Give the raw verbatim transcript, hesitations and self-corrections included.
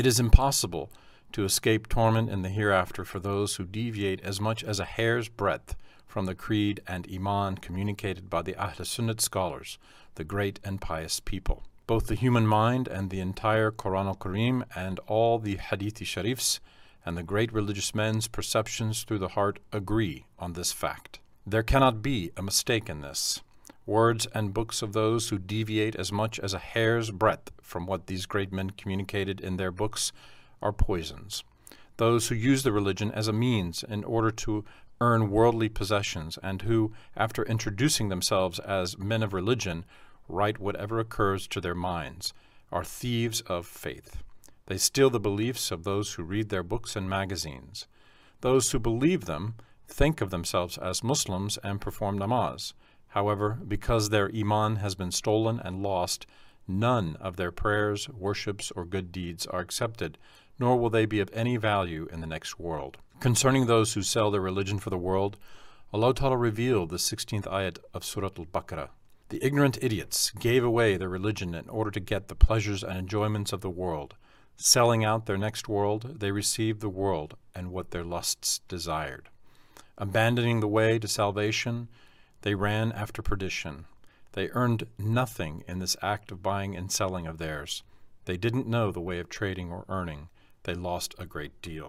It is impossible to escape torment in the hereafter for those who deviate as much as a hair's breadth from the creed and iman communicated by the Ahl-Sunnah scholars, the great and pious people. Both the human mind and the entire Qur'an al Karim and all the Hadithi Sharifs and the great religious men's perceptions through the heart agree on this fact. There cannot be a mistake in this. Words and books of those who deviate as much as a hair's breadth from what these great men communicated in their books are poisons. Those who use the religion as a means in order to earn worldly possessions and who, after introducing themselves as men of religion, write whatever occurs to their minds, are thieves of faith. They steal the beliefs of those who read their books and magazines. Those who believe them think of themselves as Muslims and perform namaz. However, because their iman has been stolen and lost, none of their prayers, worships, or good deeds are accepted, nor will they be of any value in the next world. Concerning those who sell their religion for the world, Allah Ta'ala revealed the sixteenth ayat of Surat al-Baqarah. The ignorant idiots gave away their religion in order to get the pleasures and enjoyments of the world. Selling out their next world, they received the world and what their lusts desired. Abandoning the way to salvation, they ran after perdition. They earned nothing in this act of buying and selling of theirs. They didn't know the way of trading or earning. They lost a great deal.